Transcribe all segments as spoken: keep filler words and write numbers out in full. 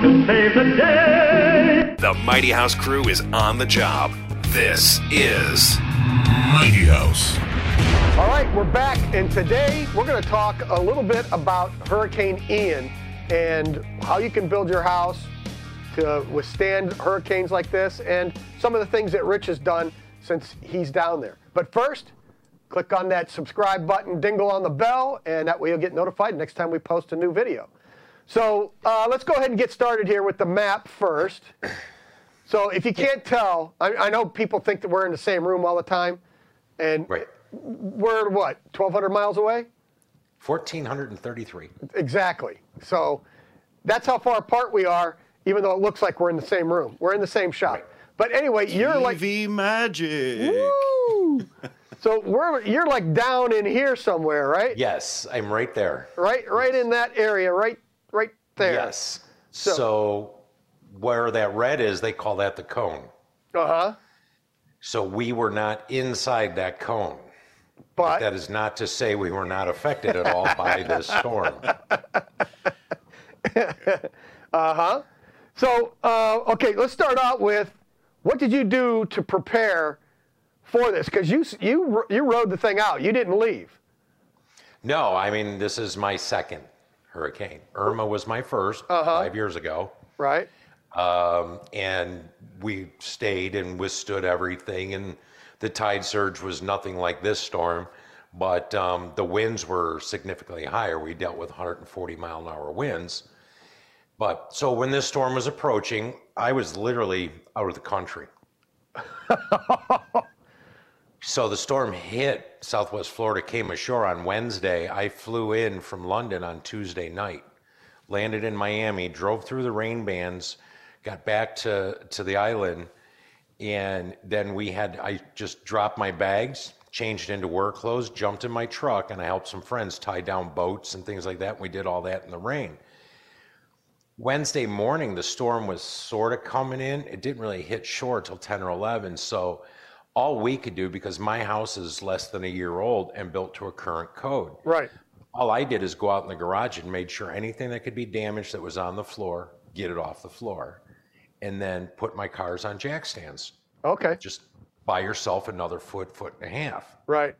can save the day. The Mighty House crew is on the job. This is Mighty House. All right, we're back, and today we're going to talk a little bit about Hurricane Ian and how you can build your house to withstand hurricanes like this and some of the things that Rich has done since he's down there. But first, click on that subscribe button, dingle on the bell, and that way you'll get notified next time we post a new video. So uh, let's go ahead and get started here with the map first. So if you can't tell, I, I know people think that we're in the same room all the time, and right. We're what, twelve hundred miles away? fourteen thirty-three. Exactly. So that's how far apart we are, even though it looks like we're in the same room. We're in the same shop. Right. But anyway, T V you're like... T V magic. Woo! So we're, you're like down in here somewhere, right? Yes, I'm right there. Right right in that area, right right there. Yes. So, so where that red is, they call that the cone. Uh-huh. So we were not inside that cone. But, but that is not to say we were not affected at all by this storm. Uh-huh. So, uh, okay, let's start out with, what did you do to prepare for this? Because you, you, you rode the thing out. You didn't leave. No, I mean, this is my second hurricane. Irma was my first uh-huh. five years ago. Right. Um, and we stayed and withstood everything, and the tide surge was nothing like this storm, but um, the winds were significantly higher. We dealt with one hundred forty mile an hour winds. But so when this storm was approaching, I was literally out of the country. So the storm hit Southwest Florida, came ashore on Wednesday. I flew in from London on Tuesday night, landed in Miami, drove through the rain bands, got back to, to the island. And then we had, I just dropped my bags, changed into work clothes, jumped in my truck, and I helped some friends tie down boats and things like that. We did all that in the rain. Wednesday morning, the storm was sort of coming in. It didn't really hit shore till ten or eleven. So all we could do, because my house is less than a year old and built to a current code. Right. All I did is go out in the garage and made sure anything that could be damaged that was on the floor, get it off the floor, and then put my cars on jack stands. Okay. Just buy yourself another foot, foot and a half. Right.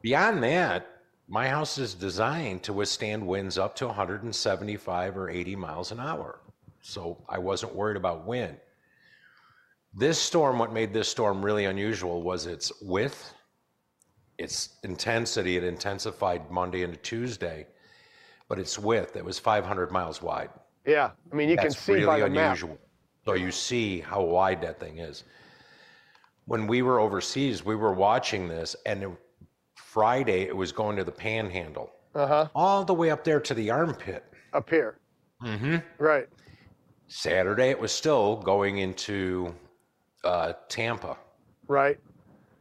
Beyond that, my house is designed to withstand winds up to one seventy-five or eighty miles an hour. So I wasn't worried about wind. This storm, what made this storm really unusual was its width, its intensity. It intensified Monday into Tuesday, but its width, it was five hundred miles wide. Yeah, I mean, you That's can see really by the unusual. Map. So you see how wide that thing is. When we were overseas, we were watching this, and it, Friday it was going to the Panhandle, uh-huh. all the way up there to the armpit. Up here. Mm-hmm. Right. Saturday it was still going into uh, Tampa. Right.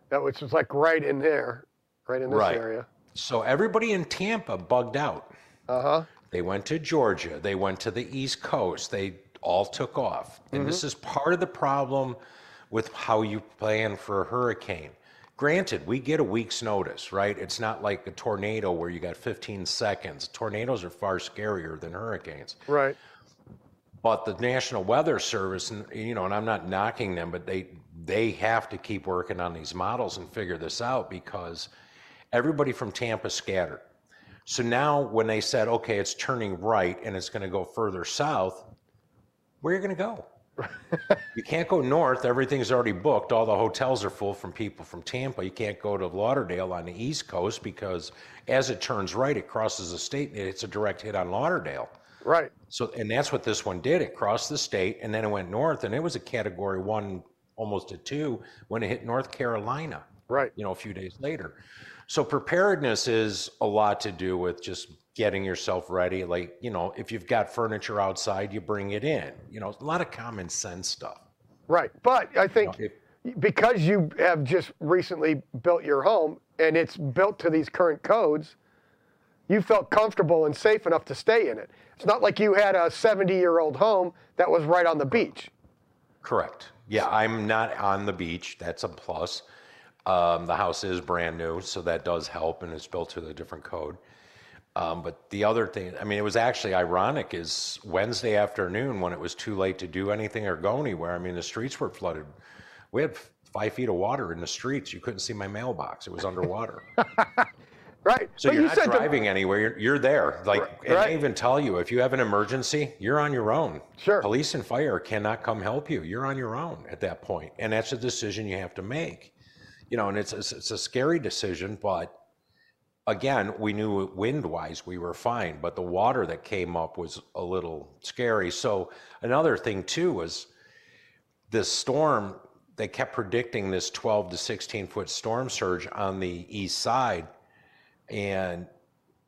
That which was like right in there, right in this right. area. So everybody in Tampa bugged out. Uh-huh. They went to Georgia. They went to the East Coast. They all took off. And mm-hmm. this is part of the problem with how you plan for a hurricane. Granted, we get a week's notice, right? It's not like a tornado where you got fifteen seconds. Tornadoes are far scarier than hurricanes. Right. But the National Weather Service, and, you know, and I'm not knocking them, but they they have to keep working on these models and figure this out, because everybody from Tampa scattered. So now when they said, okay, it's turning right and it's going to go further south, where are you going to go? You can't go north. Everything's already booked. All the hotels are full from people from Tampa. You can't go to Lauderdale on the East Coast, because as it turns right, it crosses the state and it's a direct hit on Lauderdale. Right. So, and that's what this one did. It crossed the state and then it went north, and it was a category one, almost a two, when it hit North Carolina. Right. You know, a few days later. So preparedness is a lot to do with just getting yourself ready. Like, you know, if you've got furniture outside, you bring it in. You know, a lot of common sense stuff. Right. But I think, you know, if, because you have just recently built your home and it's built to these current codes, you felt comfortable and safe enough to stay in it. It's not like you had a seventy-year-old home that was right on the beach. Correct. Yeah, I'm not on the beach. That's a plus. Um, the house is brand new, so that does help, and it's built to a different code. Um, but the other thing, I mean, it was actually ironic, is Wednesday afternoon when it was too late to do anything or go anywhere. I mean, the streets were flooded. We had five feet of water in the streets. You couldn't see my mailbox. It was underwater. Right. So but you're you not driving to... anywhere. You're, you're there. Like, right. And they even tell you, if you have an emergency, you're on your own. Sure. Police and fire cannot come help you. You're on your own at that point. And that's a decision you have to make. You know, and it's, it's, it's a scary decision, but again, we knew wind-wise we were fine, but the water that came up was a little scary. So another thing, too, was this storm, they kept predicting this twelve to sixteen foot storm surge on the east side. And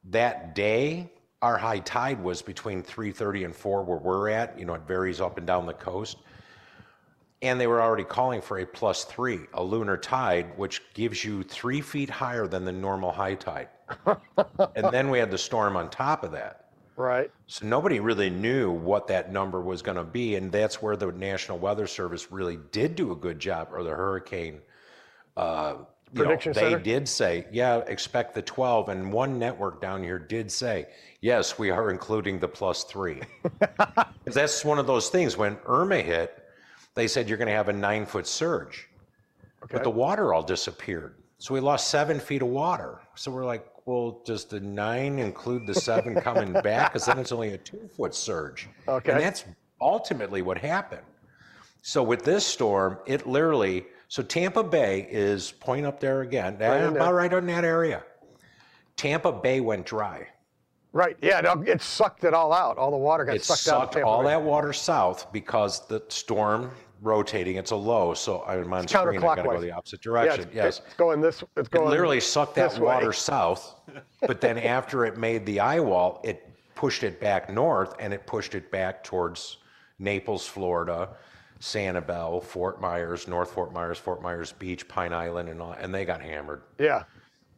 that day, our high tide was between three thirty and four where we're at. You know, it varies up and down the coast. And they were already calling for a plus three, a lunar tide, which gives you three feet higher than the normal high tide. And then we had the storm on top of that. Right. So nobody really knew what that number was going to be. And that's where the National Weather Service really did do a good job, or the hurricane uh, prediction center. They did say, yeah, expect the twelve. And one network down here did say, yes, we are including the plus three. That's one of those things. When Irma hit, they said you're going to have a nine foot surge, okay, but the water all disappeared. So we lost seven feet of water. So we're like, well, does the nine include the seven coming back? Because then it's only a two foot surge. Okay. And that's ultimately what happened. So with this storm, it literally, so Tampa Bay is, point up there again, right about there. Right in that area. Tampa Bay went dry. Right, yeah, it sucked it all out. All the water got it sucked, sucked out. It sucked all that water south because the storm rotating, it's a low, so I'm on screen, I've got to go the opposite direction. Yeah, it's, yes. It's going this, it's going It literally sucked that water way. south, but then after it made the eye wall, it pushed it back north, and it pushed it back towards Naples, Florida, Sanibel, Fort Myers, North Fort Myers, Fort Myers Beach, Pine Island, and all, and they got hammered. Yeah,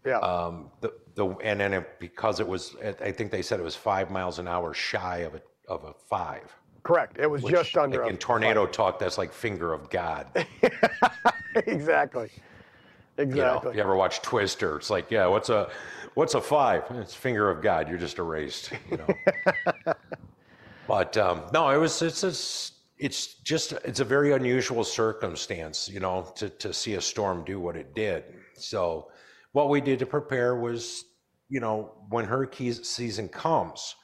yeah. Um, the, The, and then it, because it was, I think they said it was five miles an hour shy of a of a five. Correct. It was which, just under. Like in tornado five. Talk, that's like finger of God. Exactly. Exactly. You know, you ever watch Twister? It's like, yeah, what's a what's a five? It's finger of God. You're just erased. You know. But um, no, it was it's it's it's just it's a very unusual circumstance, you know, to to see a storm do what it did. So. What we did to prepare was, you know, when hurricane season comes,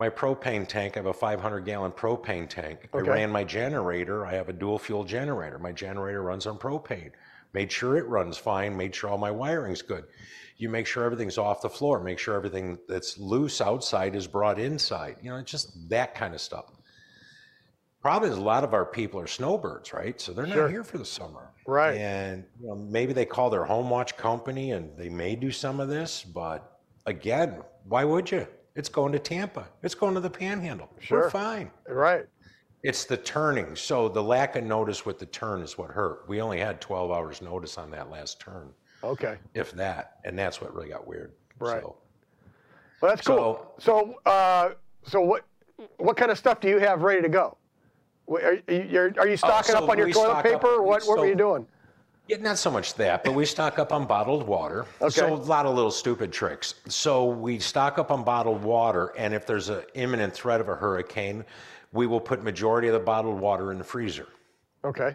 my propane tank, I have a five hundred gallon propane tank. Okay. I ran my generator. I have a dual fuel generator. My generator runs on propane. Made sure it runs fine. Made sure all my wiring's good. You make sure everything's off the floor. Make sure everything that's loose outside is brought inside. You know, it's just that kind of stuff. Problem is, a lot of our people are snowbirds, right? So they're not sure. here for the summer. Right. And you know, maybe they call their home watch company and they may do some of this, but again, why would you? It's going to Tampa. It's going to the Panhandle. Sure. We're fine. Right. It's the turning. So the lack of notice with the turn is what hurt. We only had twelve hours notice on that last turn. Okay. If that, and that's what really got weird. Right. So, well, that's so, cool. So, uh, so what, what kind of stuff do you have ready to go? Are you, are you stocking oh, so up on your toilet paper? Up, what what so, were you doing? Yeah, not so much that, but we stock up on bottled water. Okay. So a lot of little stupid tricks. So we stock up on bottled water, and if there's an imminent threat of a hurricane, we will put majority of the bottled water in the freezer. Okay.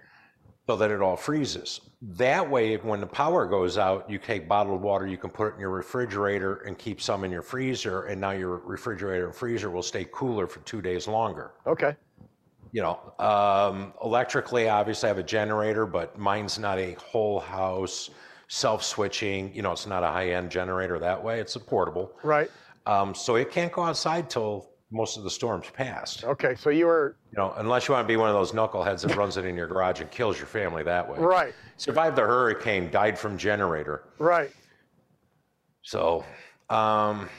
So that it all freezes. That way, when the power goes out, you take bottled water, you can put it in your refrigerator and keep some in your freezer, and now your refrigerator and freezer will stay cooler for two days longer. Okay. You know, um, electrically, obviously I have a generator, but mine's not a whole house self-switching, you know, it's not a high-end generator that way, it's a portable. Right. Um, so it can't go outside till most of the storm's passed. Okay, so you were... You know, unless you want to be one of those knuckleheads that runs it in your garage and kills your family that way. Right. Survived the hurricane, died from generator. Right. So, um...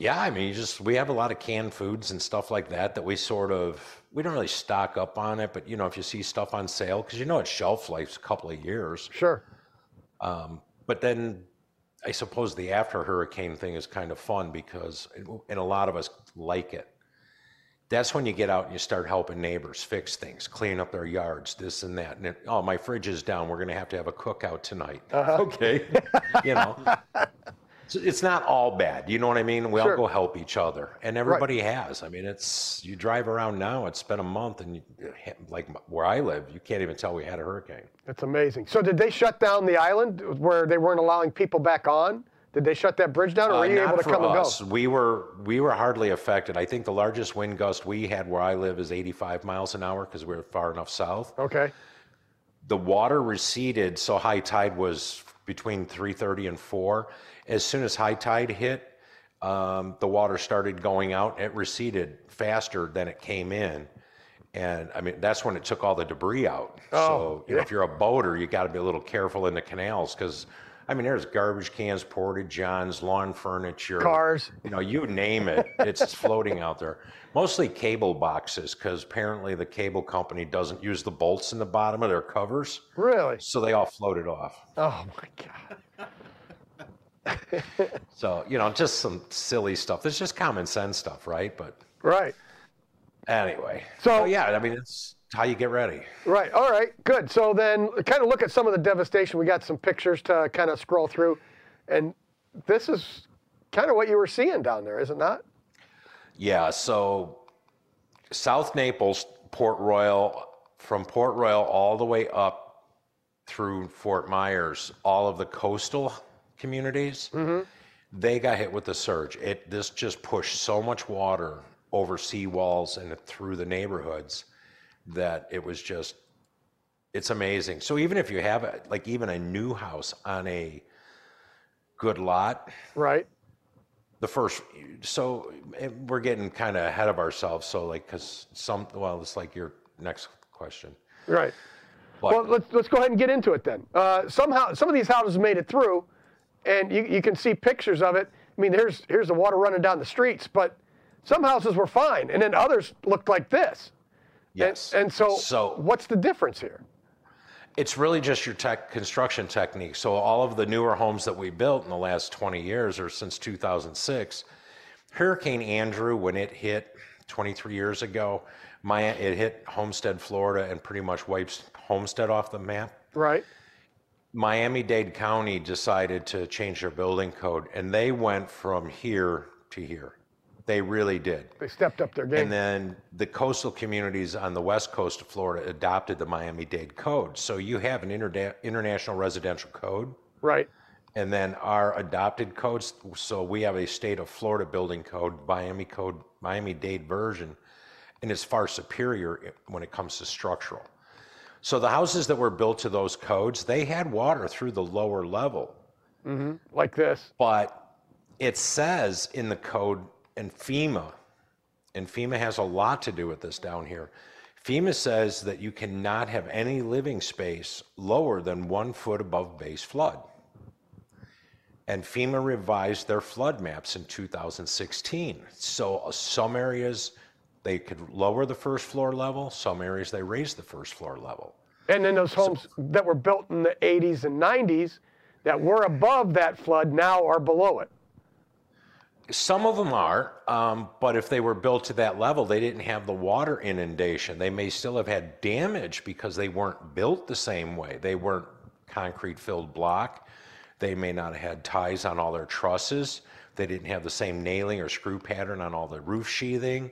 yeah, I mean, you just, we have a lot of canned foods and stuff like that that we sort of, we don't really stock up on it, but, you know, if you see stuff on sale, because you know its shelf life's a couple of years. Sure. Um, but then I suppose the after hurricane thing is kind of fun because, it, and a lot of us like it. That's when you get out and you start helping neighbors fix things, clean up their yards, this and that. And it, oh, my fridge is down. We're going to have to have a cookout tonight. Uh-huh. Okay. You know. So it's not all bad, you know what I mean? We sure. all go help each other, and everybody right. has. I mean, it's, you drive around now, it's been a month, and you, like where I live, you can't even tell we had a hurricane. That's amazing. So did they shut down the island where they weren't allowing people back on? Did they shut that bridge down, or were you uh, able to come us. and go? We were, we were hardly affected. I think the largest wind gust we had where I live is eighty-five miles an hour because we were far enough south. Okay. The water receded, so high tide was between three thirty and four. As soon as high tide hit, um, the water started going out. It receded faster than it came in. And I mean, that's when it took all the debris out. Oh, so you yeah. know, if you're a boater, you gotta be a little careful in the canals, because I mean, there's garbage cans, porta-johns, lawn furniture, cars, you know, you name it, it's floating out there. Mostly cable boxes, because apparently the cable company doesn't use the bolts in the bottom of their covers. Really? So they all floated off. Oh my God. So, you know, just some silly stuff. It's just common sense stuff, right? But right. Anyway. So, so yeah, I mean, it's how you get ready. Right. All right. Good. So then kind of look at some of the devastation. We got some pictures to kind of scroll through. And this is kind of what you were seeing down there, is it not? Yeah. So South Naples, Port Royal, from Port Royal all the way up through Fort Myers, all of the coastal communities, mm-hmm. they got hit with the surge. It, this just pushed so much water over seawalls and through the neighborhoods that it was just, it's amazing. So even if you have a, like even a new house on a good lot, right? The first, so it, we're getting kind of ahead of ourselves. So like, cause some, well, it's like your next question. Right. But, well, let's, let's go ahead and get into it then. Uh, somehow, some of these houses made it through, and you, you can see pictures of it. I mean, here's, here's the water running down the streets, but some houses were fine. And then others looked like this. Yes. And, and so, so what's the difference here? It's really just your tech, construction technique. So all of the newer homes that we built in the last twenty years or since two thousand six, Hurricane Andrew, when it hit twenty-three years ago, my, it hit Homestead, Florida, and pretty much wipes Homestead off the map. Right. Miami-Dade County decided to change their building code, and they went from here to here. They really did. They stepped up their game. And then the coastal communities on the west coast of Florida adopted the Miami-Dade Code. So you have an inter international residential code. Right. And then our adopted codes. So we have a state of Florida building code, Miami code, Miami-Dade version, and it's far superior when it comes to structural. So the houses that were built to those codes, they had water through the lower level. Mm-hmm. Like this. But it says in the code, and FEMA, and FEMA has a lot to do with this down here. FEMA says that you cannot have any living space lower than one foot above base flood. And FEMA revised their flood maps in two thousand sixteen. So some areas they could lower the first floor level, some areas they raised the first floor level. And then those homes so, that were built in the eighties and nineties that were above that flood now are below it. Some of them are, um, but if they were built to that level, they didn't have the water inundation. They may still have had damage because they weren't built the same way. They weren't concrete-filled block. They may not have had ties on all their trusses. They didn't have the same nailing or screw pattern on all the roof sheathing.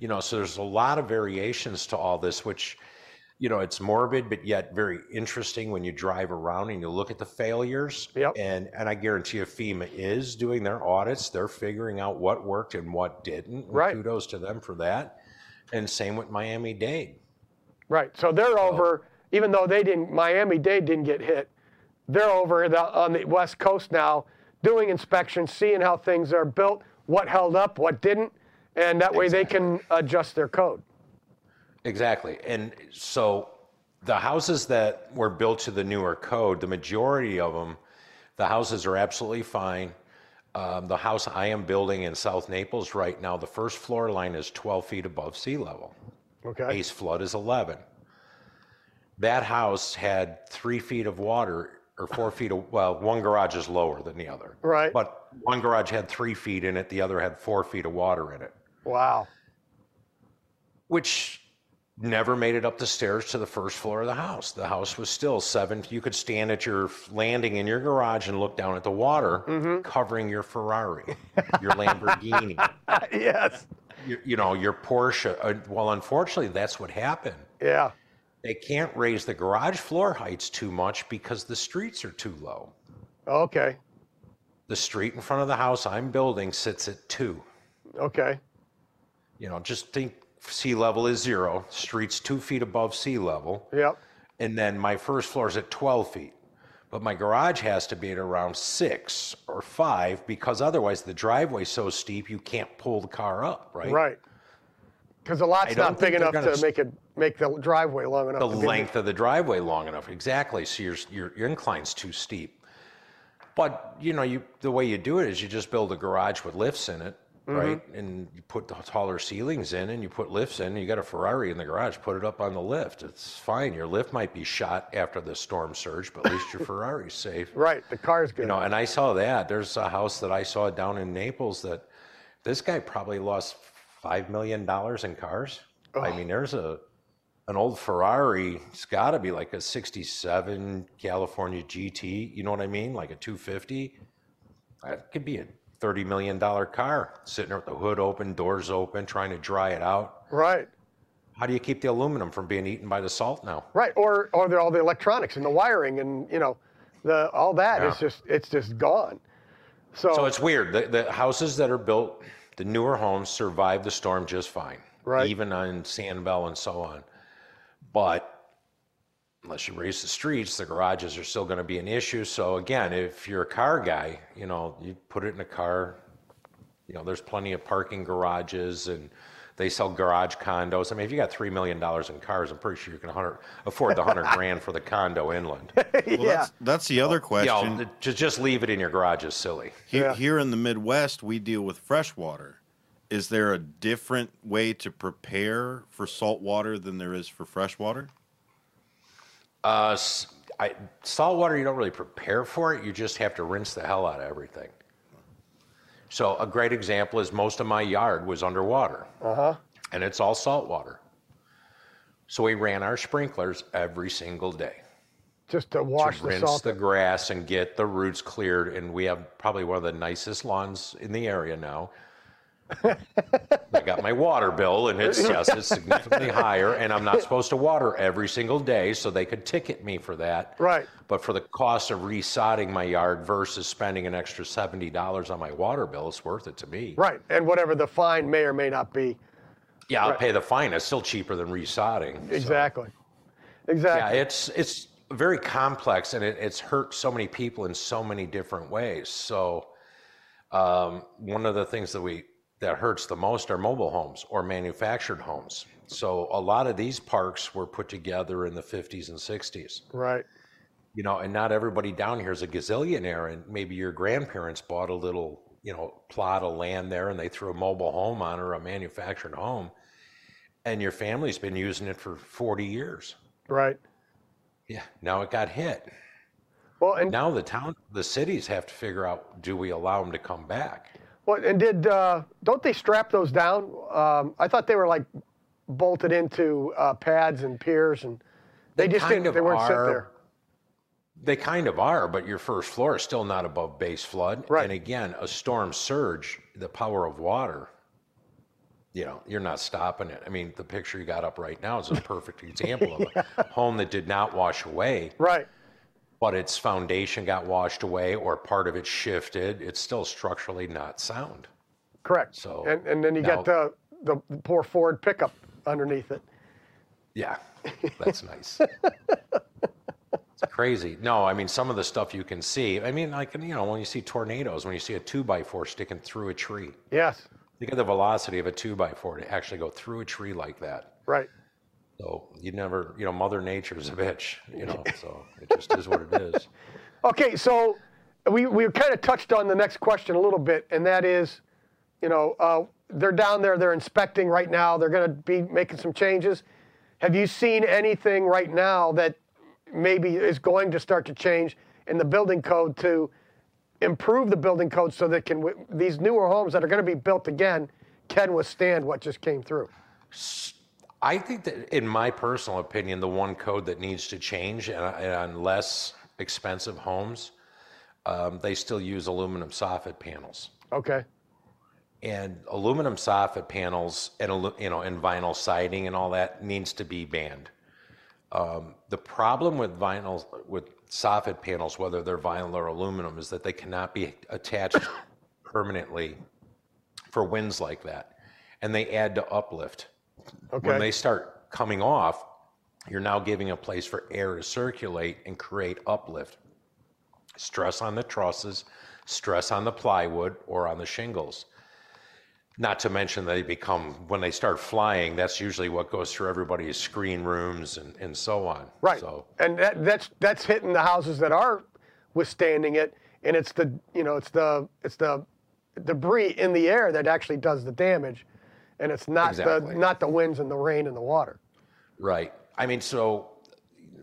You know, so there's a lot of variations to all this, which, you know, it's morbid, but yet very interesting when you drive around and you look at the failures. Yep. And, and I guarantee you FEMA is doing their audits. They're figuring out what worked and what didn't. Right. Kudos to them for that. And same with Miami-Dade. Right. So they're so, over, even though they didn't, Miami-Dade didn't get hit, they're over the, on the West Coast now doing inspections, seeing how things are built, what held up, what didn't, and that way exactly. they can adjust their code. Exactly. And so the houses that were built to the newer code, the majority of them, the houses are absolutely fine. Um, the house I am building in South Naples right now, the first floor line is twelve feet above sea level. Okay. Base flood is eleven. That house had three feet of water or four feet of, well, one garage is lower than the other. Right. But one garage had three feet in it. The other had four feet of water in it. Wow. Which Never made it up the stairs to the first floor of the house. The house was still seven. You could stand at your landing in your garage and look down at the water, mm-hmm. covering your Ferrari, your Lamborghini. Yes. You, you know, your Porsche. Uh, well, unfortunately, that's what happened. Yeah. They can't raise the garage floor heights too much because the streets are too low. Okay. The street in front of the house I'm building sits at two. Okay. You know, just think. Sea level is zero, street's two feet above sea level. Yep. And then my first floor is at twelve feet. But my garage has to be at around six or five because otherwise the driveway's so steep you can't pull the car up, right? Right. Because the lot's not big enough to make it make the driveway long enough. The length of the driveway long enough, exactly. So your your, your incline's too steep. But you know, you the way you do it is you just build a garage with lifts in it. Right, mm-hmm. and you put the taller ceilings in, and you put lifts in, and you got a Ferrari in the garage, put it up on the lift. It's fine. Your lift might be shot after the storm surge, but at least your Ferrari's safe. Right, the car's good. You know, and I saw that. There's a house that I saw down in Naples that this guy probably lost five million dollars in cars. Oh. I mean, there's a an old Ferrari. It's got to be like a sixty-seven California G T. You know what I mean? Like a two fifty. That could be a thirty million dollar car sitting there with the hood open, doors open, trying to dry it out. Right. How do you keep the aluminum from being eaten by the salt now? Right. Or, or all the electronics and the wiring and, you know, the all that yeah. is just, it's just gone. So, so it's weird. The, the houses that are built, the newer homes survive the storm just fine. Right. Even on Sanibel and so on. But unless you raise the streets, the garages are still going to be an issue. So again, if you're a car guy, you know, you put it in a car, you know, there's plenty of parking garages and they sell garage condos. I mean, if you got three million dollars in cars, I'm pretty sure you can afford the one hundred grand for the condo inland. Well, yeah. That's, that's the other question. You know, to just leave it in your garage is silly. Here, yeah. here in the Midwest, we deal with fresh water. Is there a different way to prepare for salt water than there is for fresh water? Uh, I, salt water, you don't really prepare for it. You just have to rinse the hell out of everything. So a great example is most of my yard was underwater, uh-huh. and it's all salt water. So we ran our sprinklers every single day. Just to wash the salt? To rinse the grass and get the roots cleared, and we have probably one of the nicest lawns in the area now. I got my water bill, and it's yes, it's significantly higher, and I'm not supposed to water every single day, so they could ticket me for that. Right. But for the cost of resodding my yard versus spending an extra seventy dollars on my water bill, it's worth it to me. Right, and whatever the fine may or may not be. Yeah, I'll right. pay the fine. It's still cheaper than resodding. Exactly. So. Exactly. Yeah, it's it's very complex, and it, it's hurt so many people in so many different ways. So um, one of the things that we... that hurts the most are mobile homes or manufactured homes. So a lot of these parks were put together in the fifties and sixties. Right. You know, and not everybody down here is a gazillionaire, and maybe your grandparents bought a little, you know, plot of land there and they threw a mobile home on or a manufactured home, and your family's been using it for forty years. Right. Yeah, now it got hit. Well, and now the town, the cities have to figure out, do we allow them to come back? Well, and did, uh, don't they strap those down? Um, I thought they were like bolted into uh, pads and piers, and they, they just didn't, they weren't set there. They kind of are, but your first floor is still not above base flood. Right. And again, a storm surge, the power of water, you know, you're not stopping it. I mean, the picture you got up right now is a perfect example yeah. of a home that did not wash away. Right. But its foundation got washed away or part of it shifted, it's still structurally not sound. Correct. So and, and then you now, get the, the poor Ford pickup underneath it. Yeah, that's nice. It's crazy. No, I mean, some of the stuff you can see, I mean, like, you know, when you see tornadoes, when you see a two by four sticking through a tree. Yes. Look at the velocity of a two by four to actually go through a tree like that. Right. So you never, you know, Mother Nature's a bitch, you know, so it just is what it is. Okay, so we, we kind of touched on the next question a little bit, and that is, you know, uh, they're down there, they're inspecting right now, they're going to be making some changes. Have you seen anything right now that maybe is going to start to change in the building code to improve the building code so that can these newer homes that are going to be built again can withstand what just came through? I think that, in my personal opinion, the one code that needs to change, and, and on less expensive homes, um, they still use aluminum soffit panels. Okay. And aluminum soffit panels and, you know, and vinyl siding and all that needs to be banned. Um, the problem with vinyl, with soffit panels, whether they're vinyl or aluminum, is that they cannot be attached permanently for winds like that. And they add to uplift. Okay. When they start coming off, you're now giving a place for air to circulate and create uplift. Stress on the trusses, stress on the plywood or on the shingles. Not to mention they become, when they start flying, that's usually what goes through everybody's screen rooms and, and so on. Right. So. And that, that's that's hitting the houses that are withstanding it, and it's the you know it's the it's the debris in the air that actually does the damage, and it's not exactly. the not the winds and the rain and the water. Right. I mean, so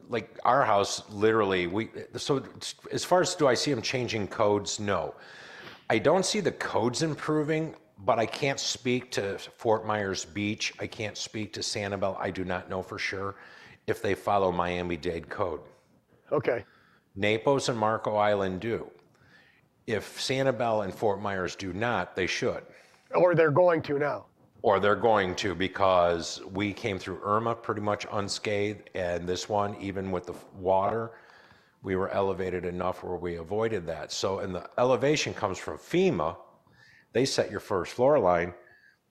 like our house, literally, we so as far as do I see them changing codes? No, I don't see the codes improving. But I can't speak to Fort Myers Beach. I can't speak to Sanibel. I do not know for sure if they follow Miami-Dade code. Okay. Naples and Marco Island do. If Sanibel and Fort Myers do not, they should. Or they're going to now. Or they're going to, because we came through Irma pretty much unscathed, and this one, even with the water, we were elevated enough where we avoided that. So, and the elevation comes from FEMA. They set your first floor line,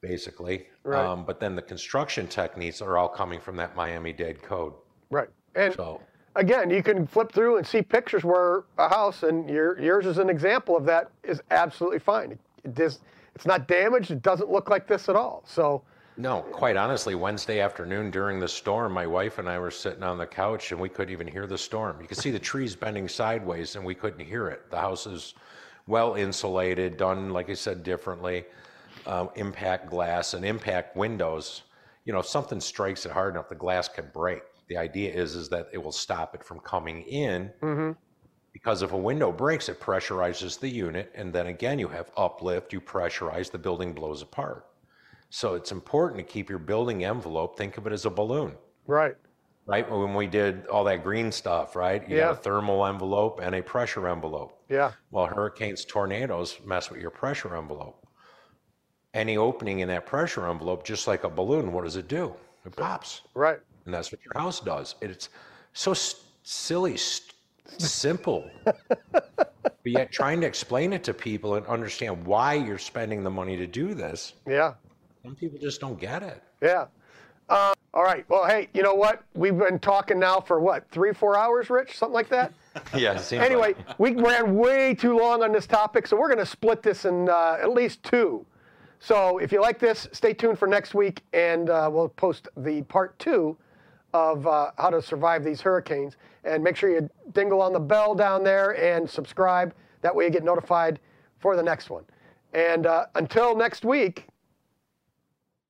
basically. Right. Um, but then the construction techniques are all coming from that Miami-Dade code. Right. And so, again, you can flip through and see pictures where a house, and your, yours is an example of that, is absolutely fine. It is, it's not damaged. It doesn't look like this at all. So. No, quite honestly, Wednesday afternoon during the storm, my wife and I were sitting on the couch, and we couldn't even hear the storm. You could see the trees bending sideways, and we couldn't hear it. The house is well insulated, done, like I said, differently, um, impact glass and impact windows. You know, if something strikes it hard enough, the glass can break. The idea is, is that it will stop it from coming in, mm-hmm. because if a window breaks, it pressurizes the unit. And then again, you have uplift, you pressurize, the building blows apart. So it's important to keep your building envelope, think of it as a balloon. Right. Right, when we did all that green stuff, right? You yeah. had a thermal envelope and a pressure envelope. Yeah. Well, hurricanes, tornadoes mess with your pressure envelope. Any opening in that pressure envelope, just like a balloon, what does it do? It pops. Right. And that's what your house does. It's so s silly, s simple. But yet trying to explain it to people and understand why you're spending the money to do this. Yeah. Some people just don't get it. Yeah. Uh, all right. Well, hey, you know what? We've been talking now for what, three, four hours, Rich? Something like that? Yeah. It seems anyway, like. We ran way too long on this topic, so we're going to split this in uh, at least two. So if you like this, stay tuned for next week, and uh, we'll post the part two of uh, how to survive these hurricanes. And make sure you dingle on the bell down there and subscribe. That way you get notified for the next one. And uh, until next week.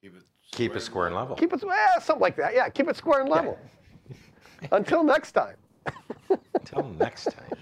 Keep it. Keep it square and level. Keep it, eh, something like that. Yeah, keep it square and level. Yeah. Until next time. Until next time.